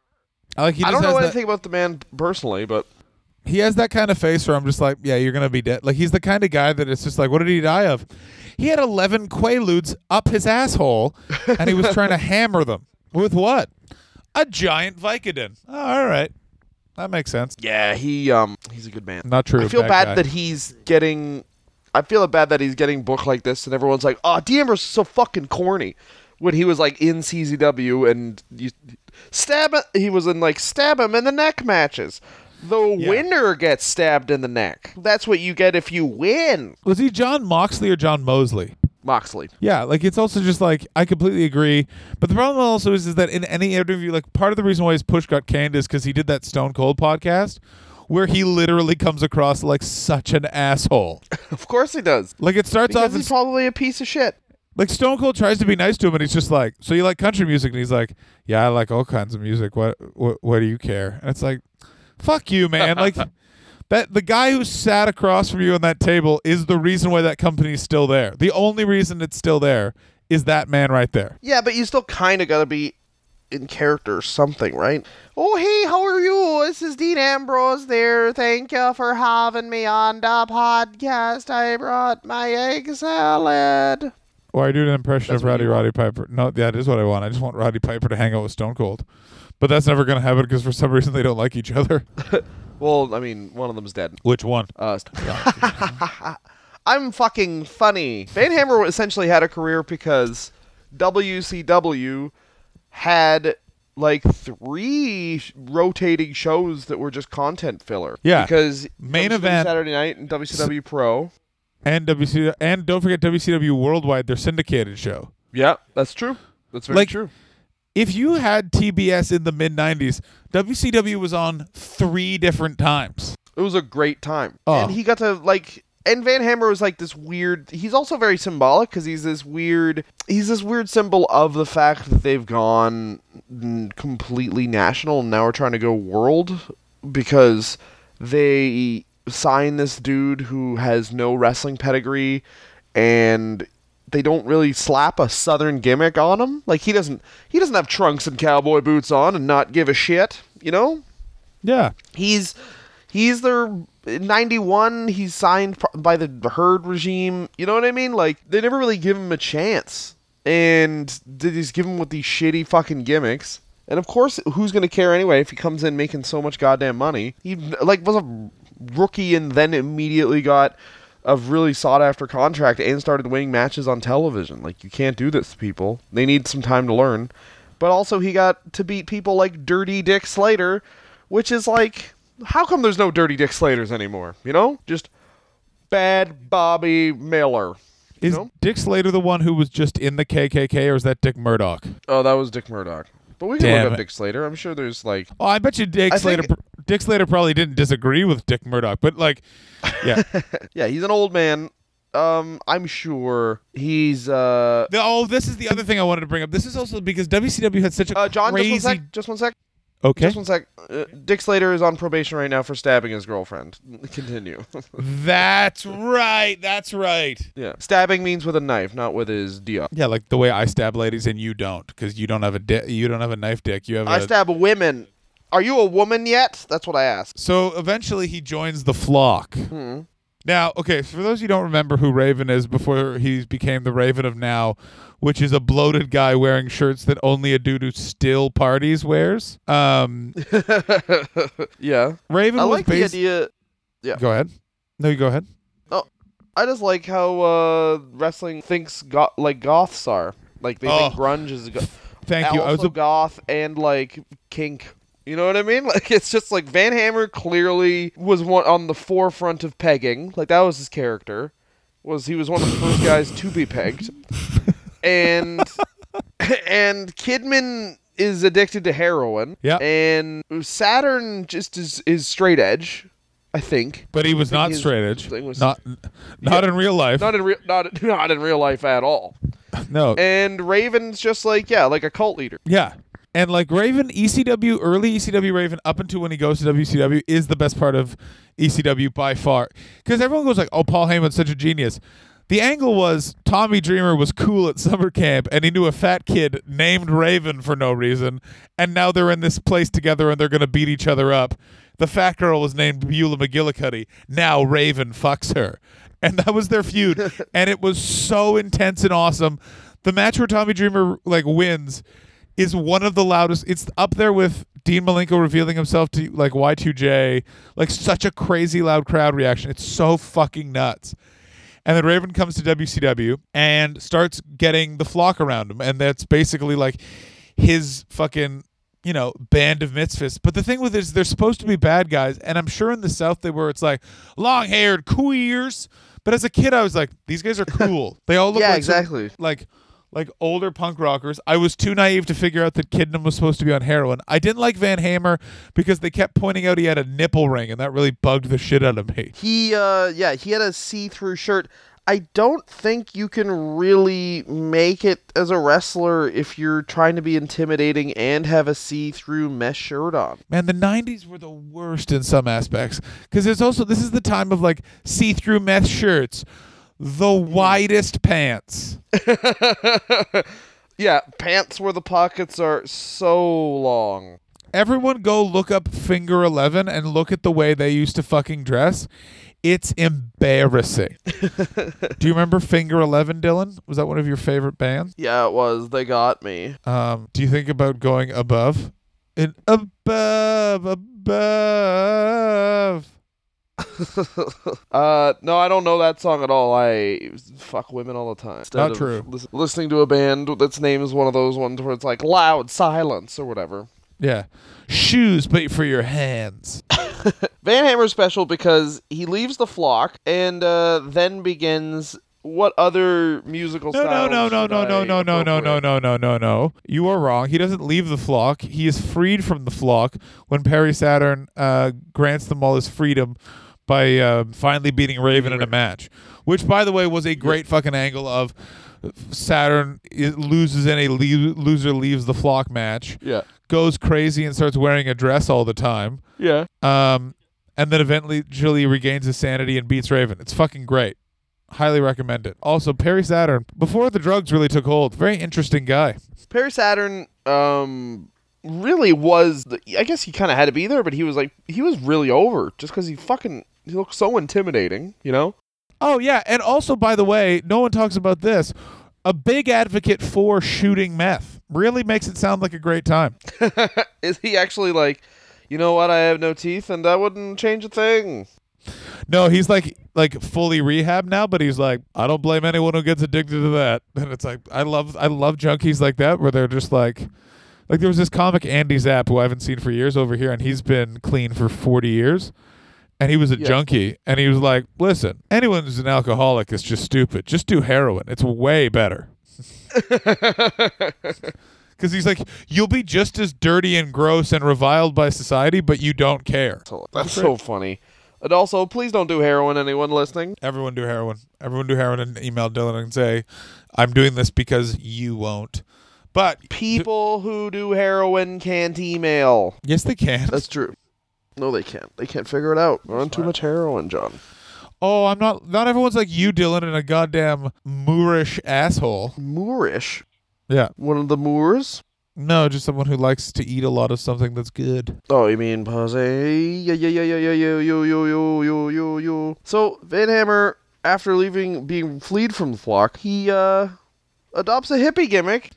Like, he just I don't know anything that- about the man personally, but he has that kind of face where I'm just like, yeah, you're going to be dead. Like, he's the kind of guy that it's just like, what did he die of? He had eleven Quaaludes up his asshole, and he was trying to hammer them. With what? A giant Vicodin. Oh, all right. That makes sense. Yeah, he um, he's a good man. Not true. I feel bad, bad that he's getting... I feel bad that he's getting booked like this, and everyone's like, oh, D'Ambrose is so fucking corny. when he was like in C Z W and you stab, he was in like stab him in the neck matches. The yeah. winner gets stabbed in the neck. That's what you get if you win. Was he John Moxley or John Mosley? Moxley. Yeah, like it's also just like I completely agree, but the problem also is is that in any interview, like part of the reason why his push got canned is because he did that Stone Cold podcast where he literally comes across like such an asshole. Of course he does. Like it starts because off he's probably a piece of shit. Like Stone Cold tries to be nice to him, and he's just like, "So you like country music?" And he's like, "Yeah, I like all kinds of music. What what, what do you care?" And it's like, "Fuck you, man!" Like that the guy who sat across from you on that table is the reason why that company's still there. The only reason it's still there is that man right there. Yeah, but you still kind of gotta be in character or something, right? Oh, hey, how are you? This is Dean Ambrose there. Thank you for having me on the podcast. I brought my egg salad. Well, I do an impression that's of Rowdy Roddy Piper. No, that is what I want. I just want Roddy Piper to hang out with Stone Cold. But that's never going to happen because for some reason they don't like each other. Well, I mean, one of them's dead. Which one? Uh, I'm fucking funny. Van Hammer essentially had a career because W C W had like three sh- rotating shows that were just content filler. Yeah. Because main event Saturday night and W C W Pro and W C W and don't forget W C W Worldwide, their syndicated show. Yeah, that's true. That's very like, true. If you had T B S in the mid nineties, W C W was on three different times. It was a great time. Oh. And he got to, like, and Van Hammer was, like, this weird, he's also very symbolic because he's this weird, he's this weird symbol of the fact that they've gone completely national and now we're trying to go world because they sign this dude who has no wrestling pedigree and they don't really slap a southern gimmick on him. Like he doesn't he doesn't have trunks and cowboy boots on and not give a shit, you know? Yeah. He's he's their ninety-one, he's signed by the Herd regime. You know what I mean? Like they never really give him a chance. And they just give him with these shitty fucking gimmicks. And of course, who's going to care anyway if he comes in making so much goddamn money? He like was a rookie and then immediately got of really sought-after contract and started winning matches on television. Like, you can't do this to people. They need some time to learn. But also, he got to beat people like Dirty Dick Slater, which is like, how come there's no Dirty Dick Slaters anymore? You know? Just bad Bobby Miller. Is know? Dick Slater the one who was just in the K K K, or is that Dick Murdoch? Oh, that was Dick Murdoch. But we can Damn look up it. Dick Slater. I'm sure there's like... Oh, I bet you Dick I Slater... Think- Dick Slater probably didn't disagree with Dick Murdoch, but like, yeah. Yeah, he's an old man. Um, I'm sure he's... Uh, the, oh, this is the other thing I wanted to bring up. This is also because W C W had such a uh, John, crazy... John, just one sec. Just one sec. Okay. Just one sec. Uh, Dick Slater is on probation right now for stabbing his girlfriend. Continue. That's right. That's right. Yeah. Stabbing means with a knife, not with his dick. Yeah, like the way I stab ladies and you don't, because you don't have a di- you don't have a knife dick. You have. I a- stab women. Are you a woman yet? That's what I asked. So eventually he joins the Flock. Mm-hmm. Now, okay, for those who don't remember who Raven is before he became the Raven of now, which is a bloated guy wearing shirts that only a dude who still parties wears. Um, yeah. Raven I was like based... the idea... Yeah. Go ahead. No, you go ahead. Oh, I just like how uh, wrestling thinks go- like goths are. Like they oh. think grunge is a goth. Thank you. I was a goth and like kink. You know what I mean? Like, it's just like Van Hammer clearly was one on the forefront of pegging. Like, that was his character. Was he was one of the first guys to be pegged. And and Kidman is addicted to heroin. Yeah. And Saturn just is, is straight edge, I think. But he was not straight edge. Was, not not yeah, in real life. Not in real not not in real life at all. No. And Raven's just like, yeah, like a cult leader. Yeah. And like Raven, E C W, early E C W Raven, up until when he goes to W C W, is the best part of E C W by far. Because everyone goes like, oh, Paul Heyman's such a genius. The angle was Tommy Dreamer was cool at summer camp and he knew a fat kid named Raven for no reason. And now they're in this place together and they're going to beat each other up. The fat girl was named Beulah McGillicuddy. Now Raven fucks her. And that was their feud. And it was so intense and awesome. The match where Tommy Dreamer like wins is one of the loudest. It's up there with Dean Malenko revealing himself to like Y two J, like such a crazy loud crowd reaction. It's so fucking nuts. And then Raven comes to W C W and starts getting the Flock around him. And that's basically like his fucking, you know, band of misfits. But the thing with it is they're supposed to be bad guys. And I'm sure in the South they were, it's like long-haired queers. But as a kid, I was like, these guys are cool. They all look yeah, like, exactly. some, like like older punk rockers. I was too naive to figure out that Kidnam was supposed to be on heroin. I didn't like Van Hammer because they kept pointing out he had a nipple ring, and that really bugged the shit out of me. He, uh, yeah, he had a see-through shirt. I don't think you can really make it as a wrestler if you're trying to be intimidating and have a see-through mesh shirt on. Man, the nineties were the worst in some aspects. Because there's also, this is the time of like see-through mesh shirts. The widest pants. Yeah, pants where the pockets are so long. Everyone go look up Finger eleven and look at the way they used to fucking dress. It's embarrassing. Do you remember Finger eleven, Dylan? Was that one of your favorite bands? Yeah, it was. They got me. Um, do you think about going above? And above, above. uh, no, I don't know that song at all. I fuck women all the time. Instead Not of true. Lis- listening to a band that's name is one of those ones where it's like Loud Silence or whatever. Yeah. Shoes, but for your hands. Van Hammer's special because he leaves the Flock and uh, then begins what other musical no, styles? No, no, no, no, no, no, no, no, no, no, no, no. You are wrong. He doesn't leave the Flock. He is freed from the Flock when Perry Saturn uh, grants them all his freedom by uh, finally beating Raven in a match, which, by the way, was a great fucking angle of Saturn loses in a le- loser leaves the Flock match. Yeah. Goes crazy and starts wearing a dress all the time. Yeah. Um, and then eventually Julie regains his sanity and beats Raven. It's fucking great. Highly recommend it. Also, Perry Saturn, before the drugs really took hold, very interesting guy. Perry Saturn um, really was, the, I guess he kind of had to be there, but he was like, he was really over just because he fucking, he looked so intimidating, you know? Oh, yeah. And also, by the way, no one talks about this. A big advocate for shooting meth. Really makes it sound like a great time. Is he actually like, you know what, I have no teeth and I wouldn't change a thing? No, he's like like fully rehab now, but he's like, I don't blame anyone who gets addicted to that. And it's like, I love I love junkies like that where they're just like, like there was this comic Andy Zapp who I haven't seen for years over here, and he's been clean for forty years. And he was a yeah. junkie, and he was like, listen, anyone who's an alcoholic is just stupid. Just do heroin. It's way better. Because he's like, you'll be just as dirty and gross and reviled by society, but you don't care. That's, That's so funny. And also, please don't do heroin, anyone listening. Everyone do heroin. Everyone do heroin and email Dylan and say, I'm doing this because you won't. But people d- who do heroin can't email. Yes, they can. That's true. No, they can't. They can't figure it out. We're on too much heroin, John. Oh, I'm not... Not everyone's like you, Dylan, and a goddamn Moorish asshole. Moorish? Yeah. One of the Moors? No, just someone who likes to eat a lot of something that's good. Oh, you mean pussy? Yeah, yeah, yeah, yeah, yeah, yeah, yo, yo, yo, yo, yo, yo. So, Van Hammer, after leaving, being fleed from the Flock, he uh, adopts a hippie gimmick.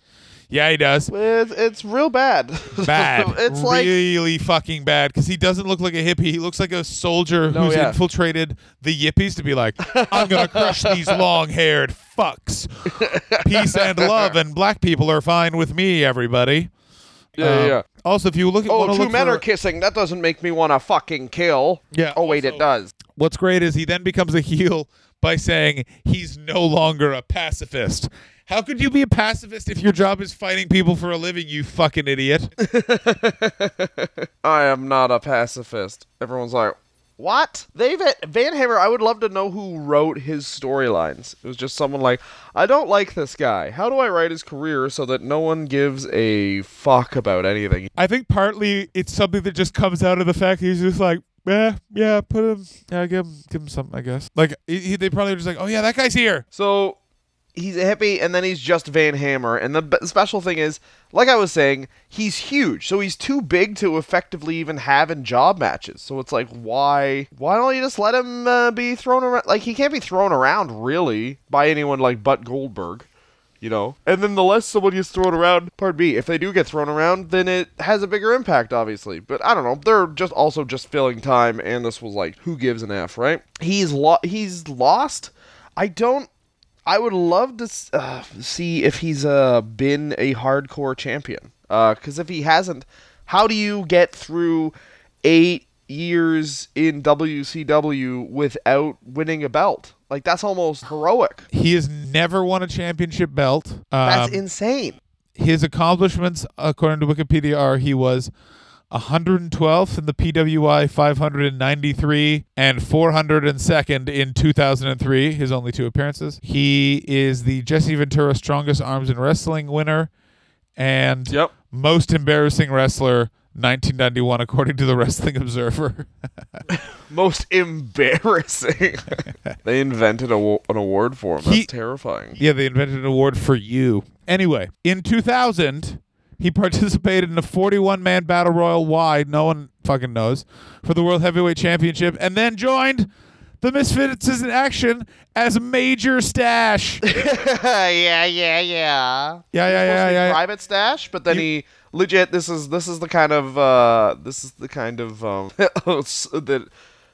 Yeah, he does. It's, it's real bad. Bad. It's like really fucking bad because he doesn't look like a hippie. He looks like a soldier no, who's yeah. infiltrated the yippies to be like, I'm going to crush these long-haired fucks. Peace and love and black people are fine with me, everybody. Yeah, um, yeah. Also, if you look at... Oh, two look men for, are kissing. That doesn't make me want to fucking kill. Yeah. Oh, wait, also, it does. What's great is he then becomes a heel by saying he's no longer a pacifist. How could you be a pacifist if your job is fighting people for a living, you fucking idiot? I am not a pacifist. Everyone's like, what? They Van Hammer, I would love to know who wrote his storylines. It was just someone like, I don't like this guy. How do I write his career so that no one gives a fuck about anything? I think partly it's something that just comes out of the fact that he's just like, Yeah, yeah, put him, yeah, give him, give him something, I guess. Like, he, they probably were just like, oh yeah, that guy's here. So... He's a hippie, and then he's just Van Hammer. And the b- special thing is, like I was saying, he's huge. So he's too big to effectively even have in job matches. So it's like, why why don't you just let him uh, be thrown around? Like, he can't be thrown around, really, by anyone like but Goldberg, you know? And then the less someone gets thrown around, pardon me, if they do get thrown around, then it has a bigger impact, obviously. But I don't know. They're just also just filling time, and this was like, who gives an F, right? He's lo- He's lost... I don't. I would love to uh, see if he's uh, been a hardcore champion. Because uh, if he hasn't, how do you get through eight years in W C W without winning a belt? Like, that's almost heroic. He has never won a championship belt. Um, that's insane. His accomplishments, according to Wikipedia, are he was one hundred twelfth in the P W I five hundred ninety-three and four hundred second in two thousand three, his only two appearances. He is the Jesse Ventura Strongest Arms in Wrestling winner and yep. Most Embarrassing Wrestler nineteen ninety-one, according to the Wrestling Observer. Most embarrassing. They invented a, an award for him. That's he, terrifying. Yeah, they invented an award for you. Anyway, in two thousand... he participated in a forty-one man battle royal wide, no one fucking knows, for the World Heavyweight Championship, and then joined the Misfits in Action as Major Stash. yeah, yeah, yeah. Yeah, yeah, yeah, yeah. Private Stash, but then you, he legit. This is this is the kind of uh, this is the kind of um, that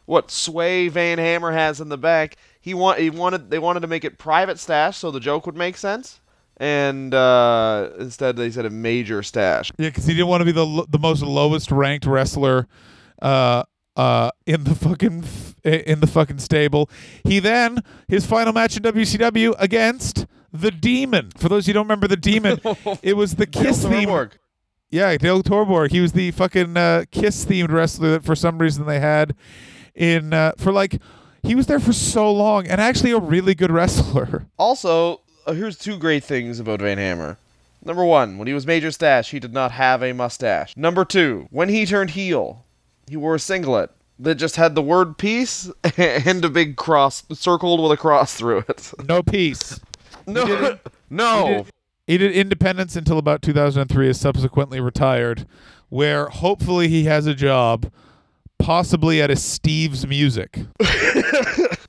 what sway Van Hammer has in the back. He want he wanted they wanted to make it Private Stash so the joke would make sense. And uh, instead, they said a major stash. Yeah, because he didn't want to be the lo- the most lowest ranked wrestler uh, uh, in the fucking f- in the fucking stable. He then his final match in W C W against the Demon. For those who don't remember the Demon, it was the Kiss theme. Yeah, Dale Torborg. He was the fucking uh, Kiss themed wrestler that for some reason they had in uh, for like he was there for so long and actually a really good wrestler. Also. Uh, here's two great things about Van Hammer. Number one, when he was Major Stash, he did not have a mustache. Number two, when he turned heel, he wore a singlet that just had the word peace and a big cross circled with a cross through it. No peace. No. He did, no. He did, he did independence until about two thousand three, is subsequently retired, where hopefully he has a job, possibly at a Steve's Music.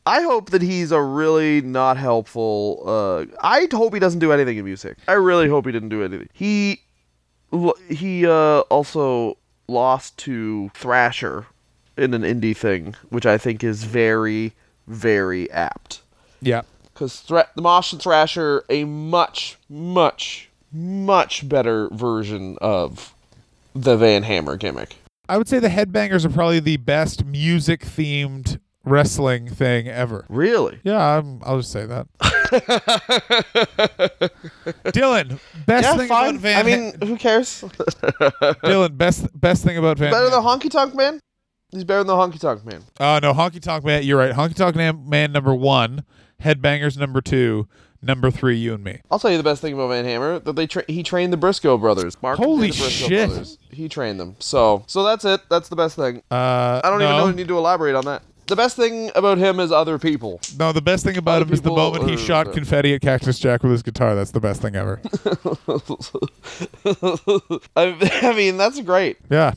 I hope that he's a really not helpful... Uh, I hope he doesn't do anything in music. I really hope he didn't do anything. He he uh, also lost to Thrasher in an indie thing, which I think is very, very apt. Yeah. Because Thra- Mosh and Thrasher, a much, much, much better version of the Van Hammer gimmick. I would say the Headbangers are probably the best music-themed... wrestling thing ever. Really? Yeah, I'm, I'll just say that. Dylan, best yeah, thing fine. about Van. I mean, ha- who cares? Dylan, best best thing about Van. Better than Honky Tonk Man. He's better than the Honky Tonk Man. Oh uh, no, Honky Tonk Man. You're right. Honky Tonk Man number one, Headbangers number two, number three, You and Me. I'll tell you the best thing about Van Hammer that they tra- he trained the Briscoe brothers. Mark Holy the Briscoe shit! Brothers. He trained them. So so that's it. That's the best thing. Uh, I don't no. even know. I need to elaborate on that. The best thing about him is other people. No, the best thing about other him is the moment he shot confetti at Cactus Jack with his guitar. That's the best thing ever. I mean, that's great. Yeah.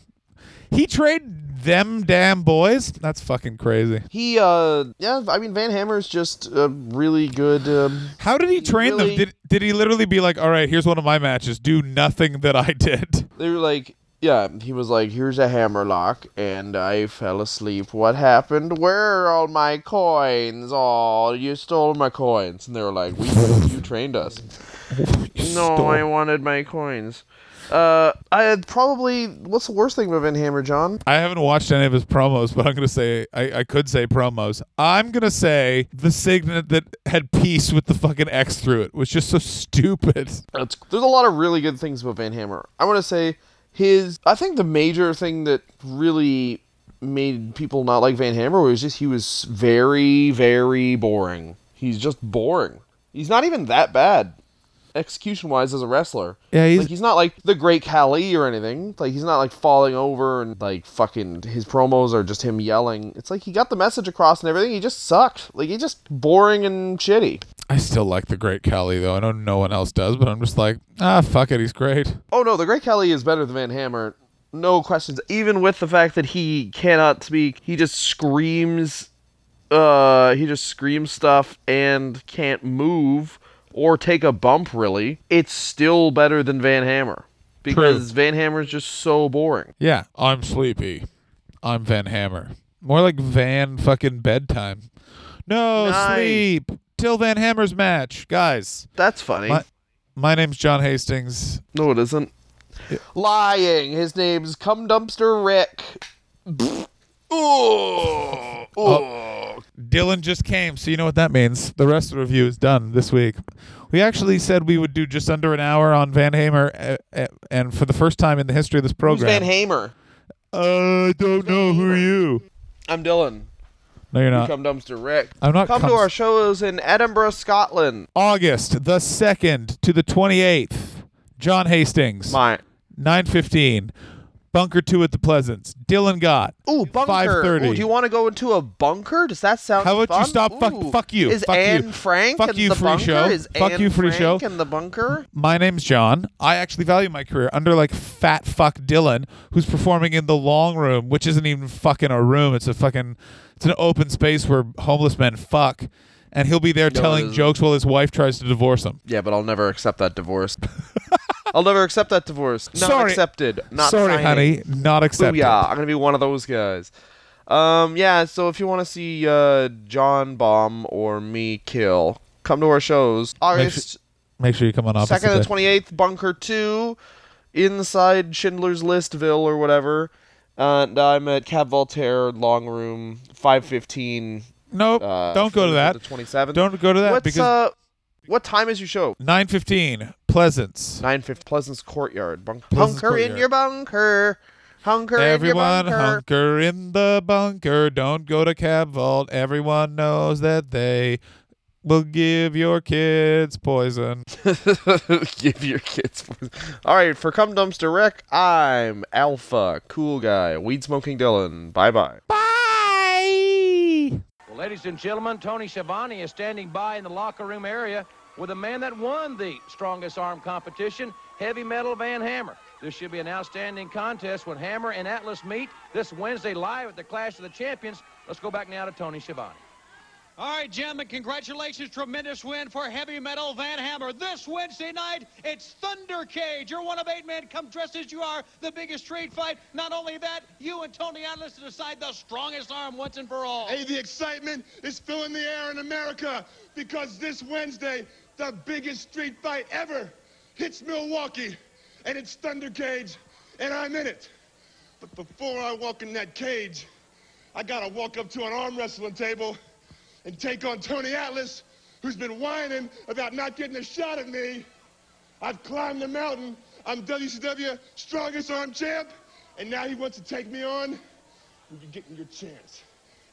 He traded them damn boys. That's fucking crazy. He, uh, yeah, I mean, Van Hammer's just a really good... Um, How did he train really... them? Did, did he literally be like, all right, here's one of my matches. Do nothing that I did. They were like... Yeah, he was like, here's a hammerlock, and I fell asleep. What happened? Where are all my coins? Oh, you stole my coins. And they were like, we you trained us. No, I wanted my coins. Uh, I had probably, what's the worst thing about Van Hammer, John? I haven't watched any of his promos, but I'm going to say, I, I could say promos. I'm going to say the signet that had peace with the fucking X through it was just so stupid. That's, there's a lot of really good things about Van Hammer. I want to say... His, I think the major thing that really made people not like Van Hammer was just he was very, very boring. He's just boring. He's not even that bad, execution-wise, as a wrestler. Yeah, he's... Like, he's not like the Great Khali or anything. Like, he's not like falling over and like fucking his promos are just him yelling. It's like he got the message across and everything. He just sucked. Like, he's just boring and shitty. I still like the Great Khali, though. I know no one else does, but I'm just like, ah, fuck it, he's great. Oh, no, the Great Khali is better than Van Hammer. No questions. Even with the fact that he cannot speak, he just screams, uh, he just screams stuff and can't move or take a bump, really. It's still better than Van Hammer. Because True. Van Hammer's just so boring. Yeah, I'm sleepy. I'm Van Hammer. More like Van fucking bedtime. No, nice. Sleep. till Van Hammer's match, guys. That's funny. My, my name's John Hastings. No, it isn't. It, Lying. His name's Cum Dumpster Rick. Oh, oh. Dylan just came, so you know what that means. The rest of the review is done this week. We actually said we would do just under an hour on Van Hammer, uh, uh, and for the first time in the history of this program. Who's Van Hammer? I don't know. Who are you? I'm Dylan. No, you're not. Come Dumpster Rick. I'm not. Come com- to our shows in Edinburgh, Scotland. August the second to the twenty-eighth. John Hastings. Mine. nine fifteen. Bunker two at the Pleasants. Dylan Gott. Ooh, bunker. Ooh, do you want to go into a bunker? Does that sound How about fun? You stop? Ooh. Fuck, fuck you. Is fuck Anne you. Frank fuck in you, the free bunker? Show. Is fuck Anne you, free Frank show. In the bunker? My name's John. I actually value my career under like fat fuck Dylan, who's performing in the long room, which isn't even fucking a room. It's a fucking, it's an open space where homeless men fuck. And he'll be there no, telling jokes while his wife tries to divorce him. Yeah, but I'll never accept that divorce. I'll never accept that divorce. Not Sorry. accepted. Not Sorry, signing. honey. Not accepted. Yeah, I'm going to be one of those guys. Um, yeah, so if you want to see uh, John bomb or me kill, come to our shows. August. Make sure, make sure you come on opposite second to twenty-eighth, Bunker two, inside Schindler's Listville or whatever. Uh, and I'm at Cab Voltaire, Long Room, five fifteen. Nope, uh, don't go to that. twenty-seventh. Don't go to that. What's, because uh, what time is your show? nine fifteen. Pleasance. nine fifty Pleasance Courtyard. Bunk- Pleasance hunker courtyard. In your bunker. Hunker Everyone in your bunker. Everyone hunker in the bunker. Don't go to Cab Vault. Everyone knows that they will give your kids poison. Give your kids poison. All right, for Cum Dumpster Wreck, I'm Alpha, Cool Guy, Weed Smoking Dylan. Bye-bye. Bye. Well, ladies and gentlemen, Tony Schiavone is standing by in the locker room area with a man that won the strongest arm competition, heavy metal Van Hammer. This should be an outstanding contest when Hammer and Atlas meet this Wednesday live at the Clash of the Champions. Let's go back now to Tony Schiavone. All right, Jim, and congratulations. Tremendous win for heavy metal Van Hammer. This Wednesday night, it's Thunder Cage. You're one of eight men. Come dressed as you are. The biggest street fight. Not only that, you and Tony Atlas to decide the strongest arm once and for all. Hey, the excitement is filling the air in America because this Wednesday, the biggest street fight ever hits Milwaukee, and it's Thunder Cage, and I'm in it. But before I walk in that cage, I gotta walk up to an arm wrestling table and take on Tony Atlas, who's been whining about not getting a shot at me. I've climbed the mountain. I'm W C W strongest arm champ, and now he wants to take me on. And you're getting your chance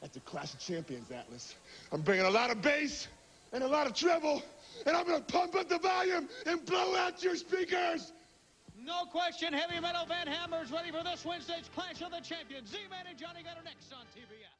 at the Clash of Champions, Atlas. I'm bringing a lot of bass and a lot of treble, and I'm going to pump up the volume and blow out your speakers. No question, heavy metal Van Hammer's ready for this Wednesday's Clash of the Champions. Z-Man and Johnny got her next on T B S.